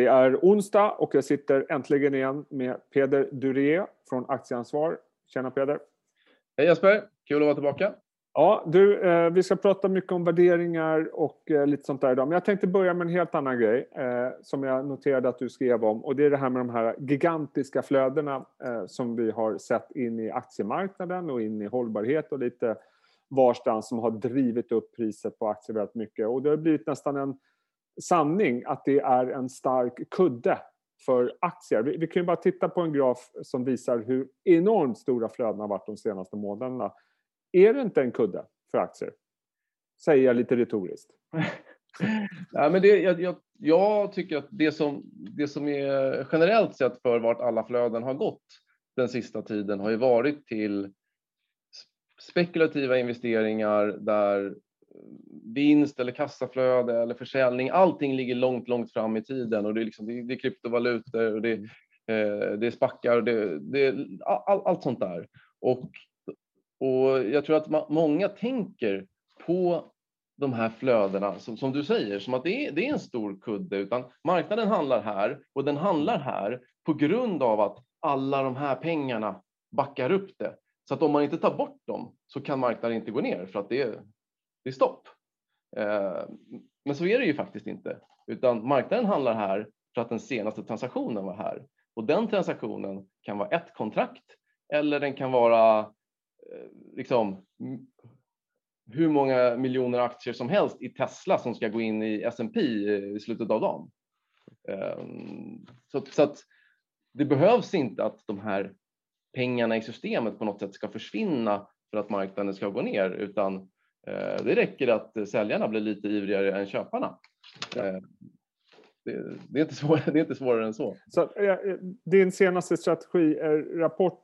Det är onsdag och jag sitter äntligen igen med Peder Duré från Aktieansvar. Tjena Peder. Hej Jasper, kul att vara tillbaka. Ja, du, vi ska prata mycket om värderingar och lite sånt där idag. Men jag tänkte börja med en helt annan grej som jag noterade att du skrev om. Och det är det här med de här gigantiska flödena som vi har sett in i aktiemarknaden och in i hållbarhet och lite varstans som har drivit upp priset på aktier väldigt mycket. Och det har blivit nästan en sanning att det är en stark kudde för aktier. Vi kan ju bara titta på en graf som visar hur enormt stora flöden har varit de senaste månaderna. Är det inte en kudde för aktier? Säger jag lite retoriskt. Nej, men jag tycker att det som är generellt sett för vart alla flöden har gått den sista tiden har ju varit till spekulativa investeringar där vinst eller kassaflöde eller försäljning, allting ligger långt fram i tiden och det är kryptovalutor och det är spackar och allt sånt där. Och jag tror att många tänker på de här flödena som du säger, som att det är en stor kudde, utan marknaden handlar här och den handlar här på grund av att alla de här pengarna backar upp det. Så att om man inte tar bort dem så kan marknaden inte gå ner för att det är stopp. Men så är det ju faktiskt inte, utan marknaden handlar här för att den senaste transaktionen var här. Och den transaktionen kan vara ett kontrakt eller den kan vara hur många miljoner aktier som helst i Tesla som ska gå in i S&P i slutet av dagen. Så att det behövs inte att de här pengarna i systemet på något sätt ska försvinna för att marknaden ska gå ner, utan det räcker att säljarna blir lite ivrigare än köparna. Ja. Det är inte svårare än så. Din senaste strategirapport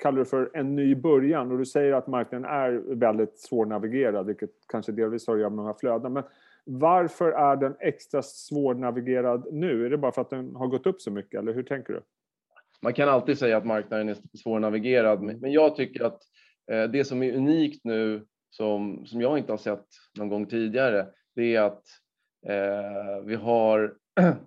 kallar du för en ny början. Och du säger att marknaden är väldigt svårnavigerad. Vilket kanske delvis har att göra med de här flöden. Men varför är den extra svårnavigerad nu? Är det bara för att den har gått upp så mycket? Eller hur tänker du? Man kan alltid säga att marknaden är svårnavigerad. Men jag tycker att det som är unikt nu, som jag inte har sett någon gång tidigare, det är att vi har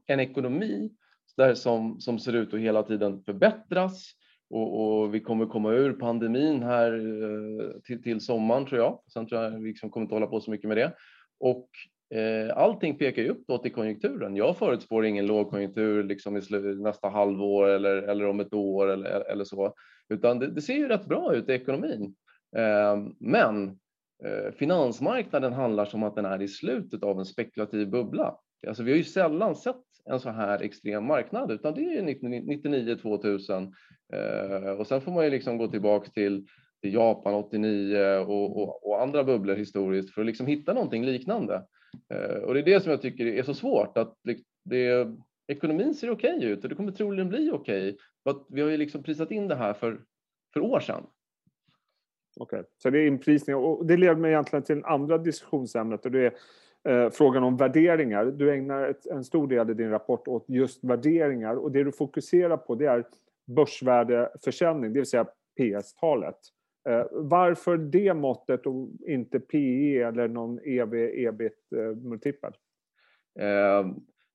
en ekonomi där som ser ut att hela tiden förbättras och vi kommer komma ur pandemin här till sommaren tror jag. Sen tror jag vi kommer inte hålla på så mycket med det. Och allting pekar ju uppåt i konjunkturen. Jag förutspår ingen lågkonjunktur i nästa halvår eller om ett år eller så. Utan det ser ju rätt bra ut i ekonomin. Men finansmarknaden handlar som att den är i slutet av en spekulativ bubbla. Alltså vi har ju sällan sett en så här extrem marknad, utan det är 1999-2000 och sen får man ju gå tillbaka till Japan 89 och andra bubblor historiskt för att hitta någonting liknande. Och det är det som jag tycker är så svårt, att ekonomin ser okej ut och det kommer troligen bli okej. För att vi har ju prisat in det här för år sedan. Okej, så det är inprisning och det leder mig egentligen till andra diskussionsämnet, och det är frågan om värderingar. Du ägnar en stor del i din rapport åt just värderingar, och det du fokuserar på det är börsvärdeförsäljning, det vill säga PS-talet. Varför det måttet och inte PE eller någon EV-EBIT-multipel?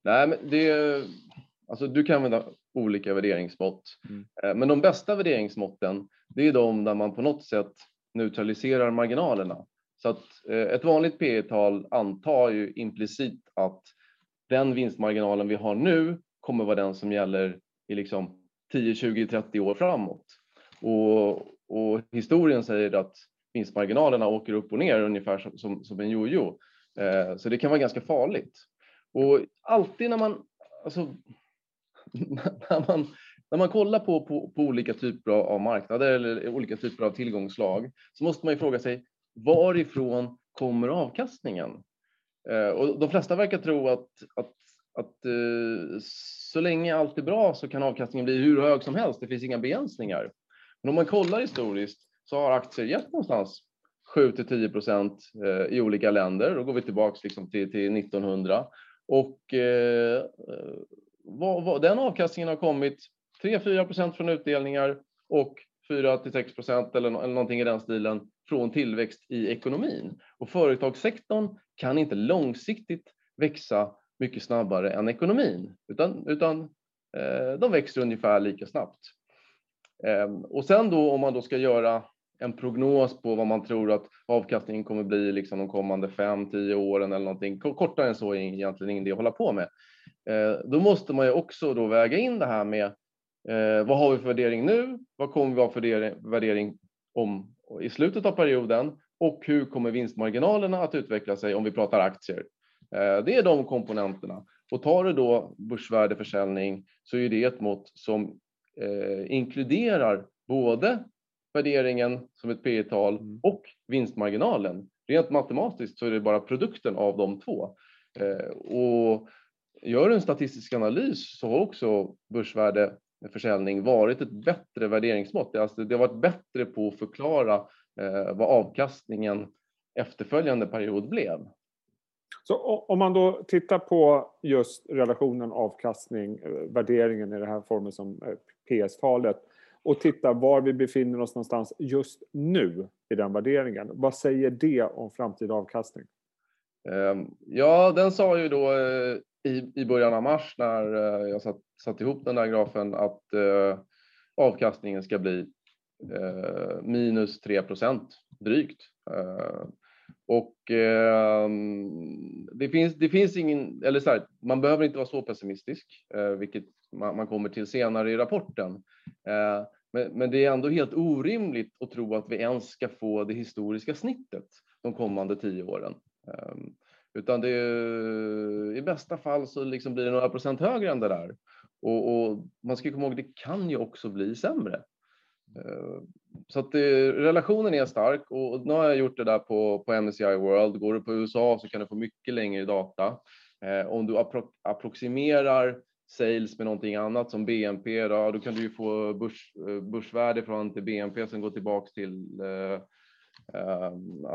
Nej, men du kan använda olika värderingsmått. Men de bästa värderingsmåtten, det är de där man på något sätt neutraliserar marginalerna. Så att ett vanligt PE-tal antar ju implicit att den vinstmarginalen vi har nu kommer vara den som gäller i 10, 20, 30 år framåt. Och historien säger att vinstmarginalerna åker upp och ner ungefär som en jojo. Så det kan vara ganska farligt. Och alltid när man... När man kollar på olika typer av marknader eller olika typer av tillgångsslag, så måste man ju fråga sig, varifrån kommer avkastningen? Och de flesta verkar tro att så länge allt är bra så kan avkastningen bli hur hög som helst. Det finns inga begränsningar. Men om man kollar historiskt så har aktier gett någonstans 7-10% i olika länder. Då går vi tillbaka till 1900. Och... den avkastningen har kommit 3-4% från utdelningar och 4-6% eller någonting i den stilen från tillväxt i ekonomin. Och företagssektorn kan inte långsiktigt växa mycket snabbare än ekonomin, utan de växer ungefär lika snabbt. Och sen då, om man då ska göra en prognos på vad man tror att avkastningen kommer bli liksom de kommande 5-10 åren eller någonting, kortare än så är egentligen ingen det att hålla på med. Då måste man ju också då väga in det här med vad har vi för värdering nu, vad kommer vi ha för värdering om i slutet av perioden och hur kommer vinstmarginalerna att utveckla sig om vi pratar aktier. Det är de komponenterna. Och tar du då börsvärdeförsäljning så är det ett mått som inkluderar både värderingen som ett P/E-tal och vinstmarginalen. Rent matematiskt så är det bara produkten av de två. Och gör en statistisk analys så har också börsvärdeförsäljning varit ett bättre värderingsmått. Alltså det har varit bättre på att förklara vad avkastningen efterföljande period blev. Så om man då tittar på just relationen avkastning, värderingen i den här formen som PS-talet, och titta var vi befinner oss någonstans just nu i den värderingen. Vad säger det om framtida avkastning? Ja, den sa ju då i början av mars när jag satt ihop den där grafen att avkastningen ska bli minus 3% drygt. Och det finns ingen, eller så här, man behöver inte vara så pessimistisk, vilket man kommer till senare i rapporten. Men det är ändå helt orimligt att tro att vi ens ska få det historiska snittet de kommande 10 åren. Utan det är, i bästa fall så liksom blir det några procent högre än det där. Och man ska komma ihåg, det kan ju också bli sämre. Så att relationen är stark, och nu har jag gjort det där på MSCI World. Går du på USA så kan du få mycket längre data. Om du approximerar sales med någonting annat som BNP då kan du ju få börsvärde från till BNP som går tillbaka till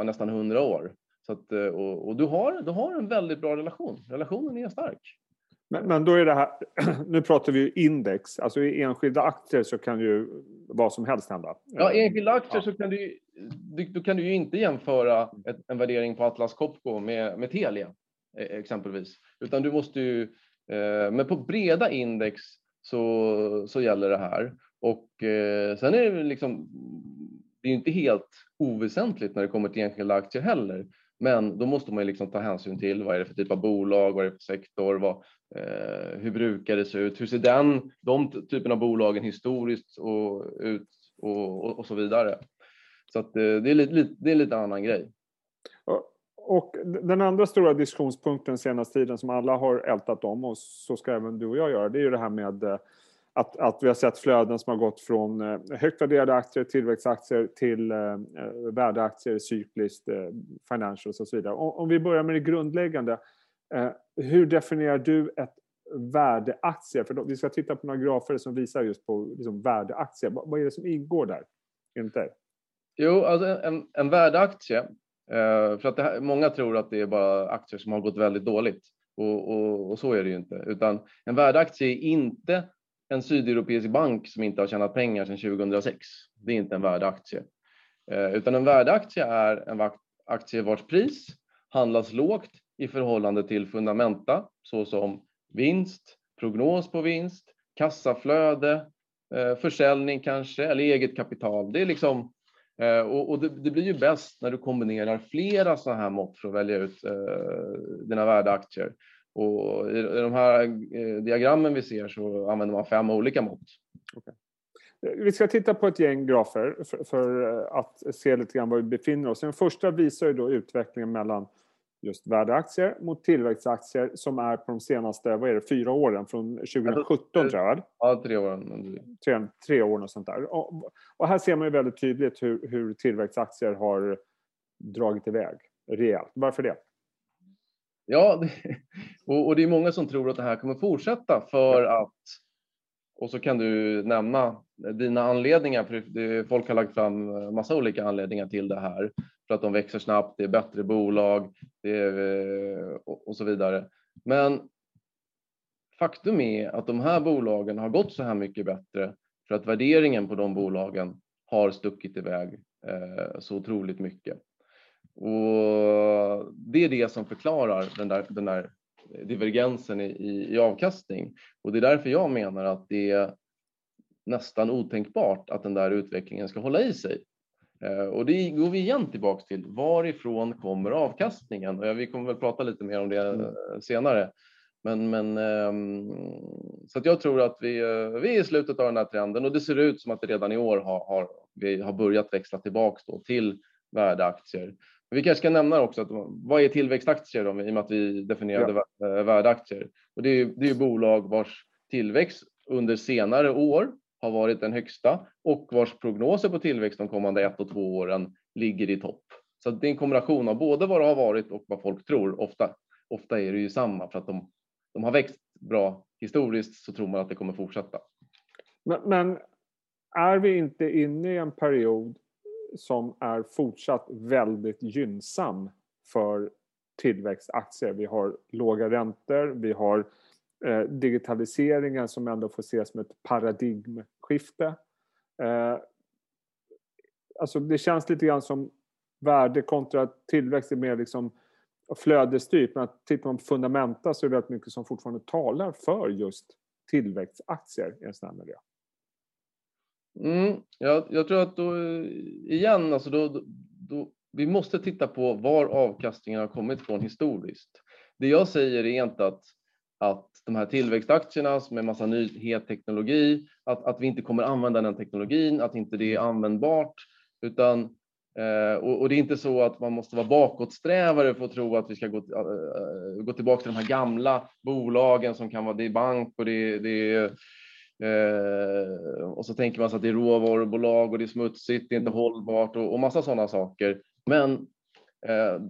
nästan 100 år. Så att, och du har en väldigt bra relation. Relationen är stark. Men då är det här, nu pratar vi ju index, alltså i enskilda aktier så kan ju vad som helst hända. Ja, i enskilda aktier så kan du ju inte jämföra en värdering på Atlas Copco med Telia exempelvis. Utan du måste ju, men på breda index så gäller det här. Och sen är det liksom, det är ju inte helt oväsentligt när det kommer till enskilda aktier heller. Men då måste man ju liksom ta hänsyn till vad är det för typ av bolag, vad är det för sektor, hur brukar det se ut, hur ser de typen av bolagen historiskt ut och så vidare. Så att det är lite annan grej. Och den andra stora diskussionspunkten senaste tiden som alla har ältat om, och så ska även du och jag göra, det är ju det här med att vi har sett flöden som har gått från högt värderade aktier, tillväxtaktier till värdeaktier, cykliskt, financials och så vidare. Om vi börjar med det grundläggande, hur definierar du ett värdeaktie? För vi ska titta på några grafer som visar just på liksom värdeaktier. Vad är det som ingår där? Inte? Jo, alltså en värdeaktie, för att många tror att det är bara aktier som har gått väldigt dåligt. Och så är det ju inte. Utan en värdeaktie är inte en sydeuropeisk bank som inte har tjänat pengar sedan 2006. Det är inte en värdeaktie. Utan en värdeaktie är en aktie vars pris handlas lågt i förhållande till fundamenta såsom vinst, prognos på vinst, kassaflöde, försäljning kanske, eller eget kapital. Det är liksom, och det blir ju bäst när du kombinerar flera sådana här mått för att välja ut dina värdeaktier. Och i de här diagrammen vi ser så använder man 5 olika mått. Okay. Vi ska titta på ett gäng grafer för att se lite grann var vi befinner oss. Den första visar ju då utvecklingen mellan just värdeaktier mot tillväxtaktier som är på de senaste, 4 åren från 2017 tror jag. Ja, 3 åren. 3 år och sånt där. Och här ser man ju väldigt tydligt hur tillväxtaktier har dragit iväg rejält. Varför det? Ja, och det är många som tror att det här kommer fortsätta för att, och så kan du nämna dina anledningar, för folk har lagt fram massa olika anledningar till det här, för att de växer snabbt, det är bättre bolag, och så vidare. Men faktum är att de här bolagen har gått så här mycket bättre för att värderingen på de bolagen har stuckit iväg så otroligt mycket. Och det är det som förklarar den där divergensen i avkastning. Och det är därför jag menar att det är nästan otänkbart att den där utvecklingen ska hålla i sig. Och det går vi igen tillbaka till, varifrån kommer avkastningen? Och vi kommer väl prata lite mer om det senare. Men så att jag tror att vi är i slutet av den här trenden, och det ser ut som att det redan i år vi har börjat växla tillbaka då till värdeaktier. Men vi kanske ska nämna också att vad är tillväxtaktier då, i och med att vi definierade värdeaktier. Och det är bolag vars tillväxt under senare år har varit den högsta och vars prognoser på tillväxt de kommande 1 och 2 åren ligger i topp. Så det är en kombination av både vad det har varit och vad folk tror. Ofta är det ju samma, för att de har växt bra historiskt, så tror man att det kommer fortsätta. Men är vi inte inne i en period som är fortsatt väldigt gynnsam för tillväxtaktier? Vi har låga räntor, vi har digitaliseringen som ändå får ses som ett paradigmskifte. Alltså det känns lite grann som värde kontra tillväxt är mer liksom flödestyrt, men att tittar man på fundamenta så är det väldigt mycket som fortfarande talar för just tillväxtaktier i en sån här miljö. Jag tror att då vi måste titta på var avkastningen har kommit från historiskt. Det jag säger är inte att de här tillväxtaktierna som är massa ny het teknologi, att vi inte kommer använda den teknologin, att inte det är användbart, utan och det är inte så att man måste vara bakåtsträvare för att tro att vi ska gå tillbaka till de här gamla bolagen som kan vara det i bank och det är och så tänker man så att det är råvarubolag och det är smutsigt, det är inte hållbart och massa sådana saker. Men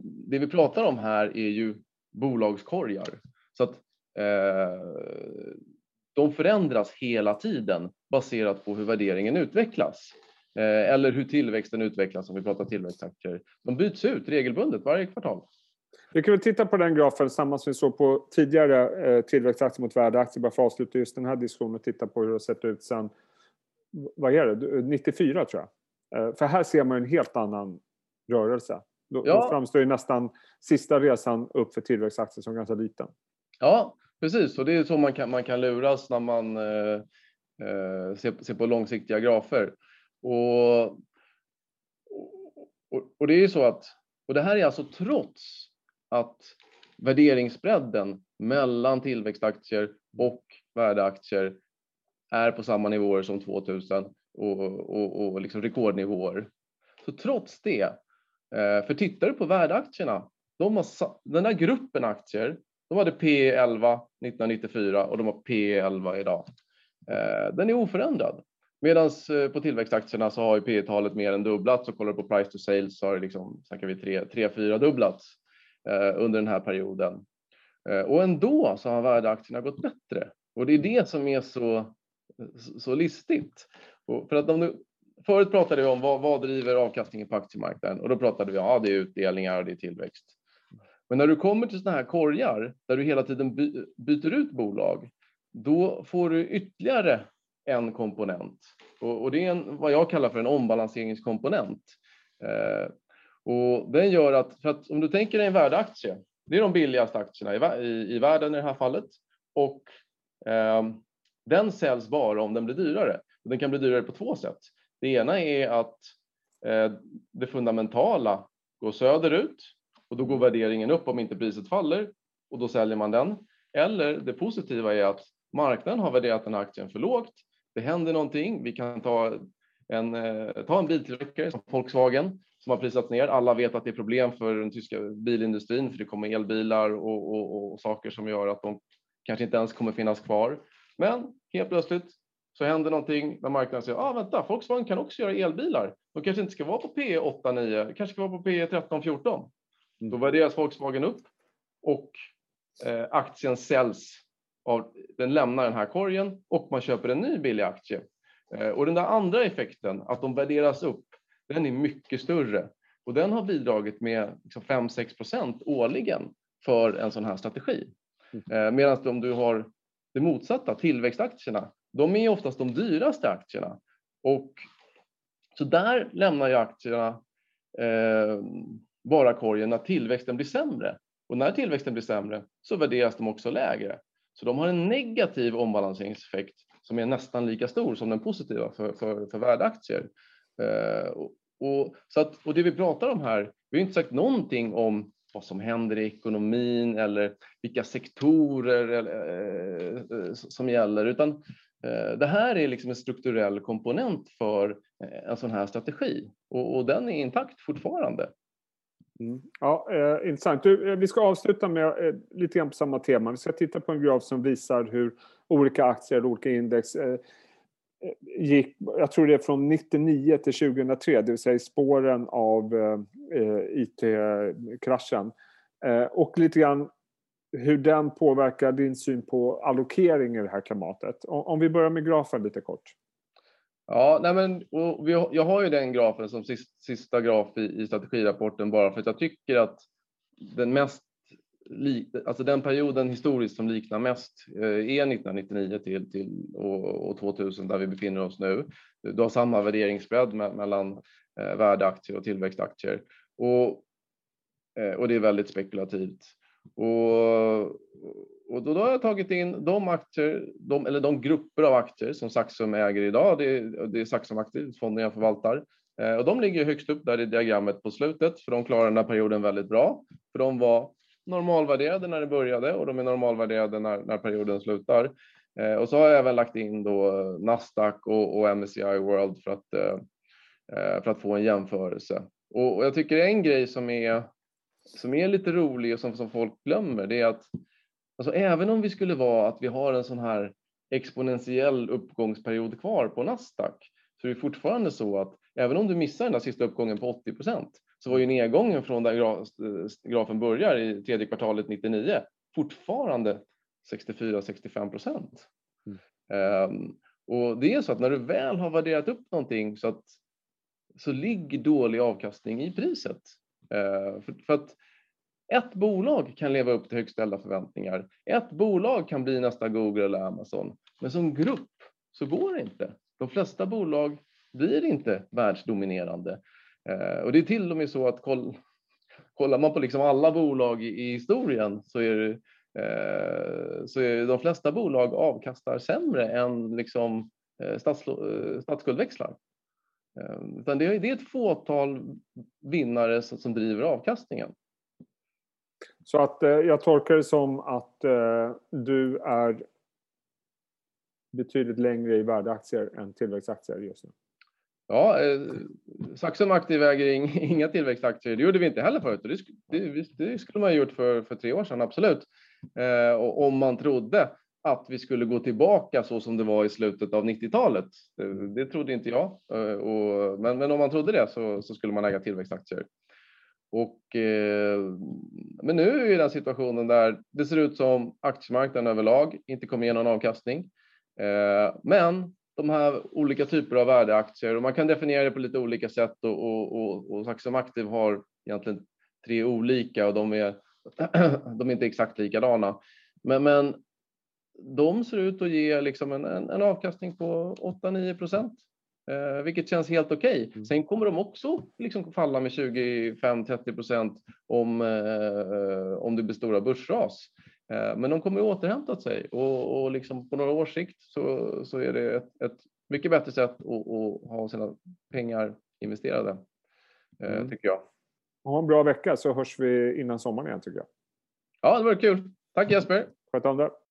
det vi pratar om här är ju bolagskorgar, så att de förändras hela tiden baserat på hur värderingen utvecklas. Eller hur tillväxten utvecklas, om vi pratar tillväxtaktier. De byts ut regelbundet varje kvartal. Vi kan väl titta på den grafen samman som vi såg på tidigare, tillväxtaktier mot värdeaktier. Bara för att avsluta just den här diskussionen och titta på hur det har sett ut sedan, vad är det, 94 tror jag. För här ser man en helt annan rörelse. Då framstår ju nästan sista resan upp för tillväxtaktier som ganska liten. Ja, precis. Och det är så man kan luras när man ser på långsiktiga grafer. Och det är ju så att, och det här är alltså trots att värderingsbredden mellan tillväxtaktier och värdeaktier är på samma nivåer som 2000 och liksom rekordnivåer. Så trots det, för tittar du på värdeaktierna, den här gruppen aktier, de hade P11 1994 och de har P11 idag. Den är oförändrad. Medan på tillväxtaktierna så har ju P-talet mer än dubblats, och kollar på price to sales så har det liksom, snackar vi 3-4 dubblats under den här perioden. Och ändå så har värdeaktierna gått bättre. Och det är det som är så listigt. Och för att förut pratade vi om vad driver avkastningen på aktiemarknaden, och då pratade vi om det är utdelningar och det är tillväxt. Men när du kommer till såna här korgar där du hela tiden byter ut bolag, då får du ytterligare en komponent, och det är vad jag kallar för en ombalanseringskomponent. Och den gör för att om du tänker dig en värdeaktie, det är de billigaste aktierna i världen i det här fallet, och den säljs bara om den blir dyrare. Den kan bli dyrare på 2 sätt. Det ena är att det fundamentala går söderut, och då går värderingen upp om inte priset faller, och då säljer man den. Eller det positiva är att marknaden har värderat den här aktien för lågt. Det händer någonting. Vi kan ta en biltillverkare som Volkswagen som har prisats ner. Alla vet att det är problem för den tyska bilindustrin, för det kommer elbilar och saker som gör att de kanske inte ens kommer finnas kvar. Men helt plötsligt så händer någonting där marknaden säger, vänta, Volkswagen kan också göra elbilar. De kanske inte ska vara på P8, 9, kanske ska vara på P13, 14. Då värderas Volkswagen upp och aktien säljs. Den lämnar den här korgen och man köper en ny billig aktie. Och den där andra effekten, att de värderas upp, den är mycket större. Och den har bidragit med 5-6% årligen för en sån här strategi. Medan om du har det motsatta, tillväxtaktierna, de är oftast de dyraste aktierna. Och så där lämnar ju aktierna bara korgen när tillväxten blir sämre. Och när tillväxten blir sämre så värderas de också lägre. Så de har en negativ ombalanseringseffekt som är nästan lika stor som den positiva för värdeaktier. Och det vi pratar om här, vi har inte sagt någonting om vad som händer i ekonomin eller vilka sektorer som gäller, utan det här är liksom en strukturell komponent för en sån här strategi, och den är intakt fortfarande. Mm. Ja, intressant. Vi ska avsluta med lite grann på samma tema. Vi ska titta på en graf som visar hur olika aktier och olika index gick, jag tror det är från 1999 till 2003, det vill säga i spåren av IT-kraschen. Och lite grann hur den påverkar din syn på allokering i det här klimatet. Om vi börjar med grafen lite kort. Ja, nej men, jag har ju den grafen som sista graf i strategirapporten bara för att jag tycker att den mest, alltså den perioden historiskt som liknar mest är 1999 till 2000 där vi befinner oss nu. Du har samma värderingsbredd mellan värdeaktier och tillväxtaktier, och det är väldigt spekulativt. Och då har jag tagit in de aktier, eller de grupper av aktier som Saxxum äger idag. Det är Saxxum-aktiefonder jag förvaltar. Och de ligger högst upp där i diagrammet på slutet, för de klarar den här perioden väldigt bra. För de var normalvärderade när det började, och de är normalvärderade när perioden slutar. Och så har jag även lagt in då Nasdaq och MSCI World för att få en jämförelse. Och jag tycker en grej som är lite rolig och som folk glömmer, det är att alltså, även om vi skulle vara att vi har en sån här exponentiell uppgångsperiod kvar på Nasdaq, så är det fortfarande så att även om du missar den där sista uppgången på 80%, så var ju nedgången från där grafen börjar i tredje kvartalet 99 fortfarande 64-65%. Och det är så att när du väl har värderat upp någonting så ligger dålig avkastning i priset. För att ett bolag kan leva upp till högt ställda förväntningar. Ett bolag kan bli nästa Google eller Amazon. Men som grupp så går det inte. De flesta bolag blir inte världsdominerande. Och det är till och med så att kollar man på liksom alla bolag i historien, så är de flesta bolag avkastar sämre än liksom statsskuldväxlar. Utan det är ett fåtal vinnare som driver avkastningen. Så att jag tolkar det som att du är betydligt längre i värdeaktier än tillväxtaktier just nu. Ja, Saxxum Aktiv äger inga tillväxtaktier. Det gjorde vi inte heller förut. Det skulle man ha gjort för 3 år sedan, absolut. Och om man trodde att vi skulle gå tillbaka så som det var i slutet av 90-talet. Det trodde inte jag. Men om man trodde det så skulle man äga tillväxtaktier. Men nu är den situationen där det ser ut som aktiemarknaden överlag inte kommer ge någon avkastning. Men de här olika typer av värdeaktier, och man kan definiera det på lite olika sätt, och Saxxum Aktiv har egentligen 3 olika, och de är inte exakt likadana. Men de ser ut att ge liksom en avkastning på 8-9%. Vilket känns helt okej. Sen kommer de också liksom falla med 25-30% om det blir stora börsras. Men de kommer återhämtat sig. Och liksom på några års sikt så är det ett mycket bättre sätt att ha sina pengar investerade, tycker jag. Ha en bra vecka, så hörs vi innan sommaren igen, tycker jag. Ja, det var kul. Tack Jasper. Sköt om det.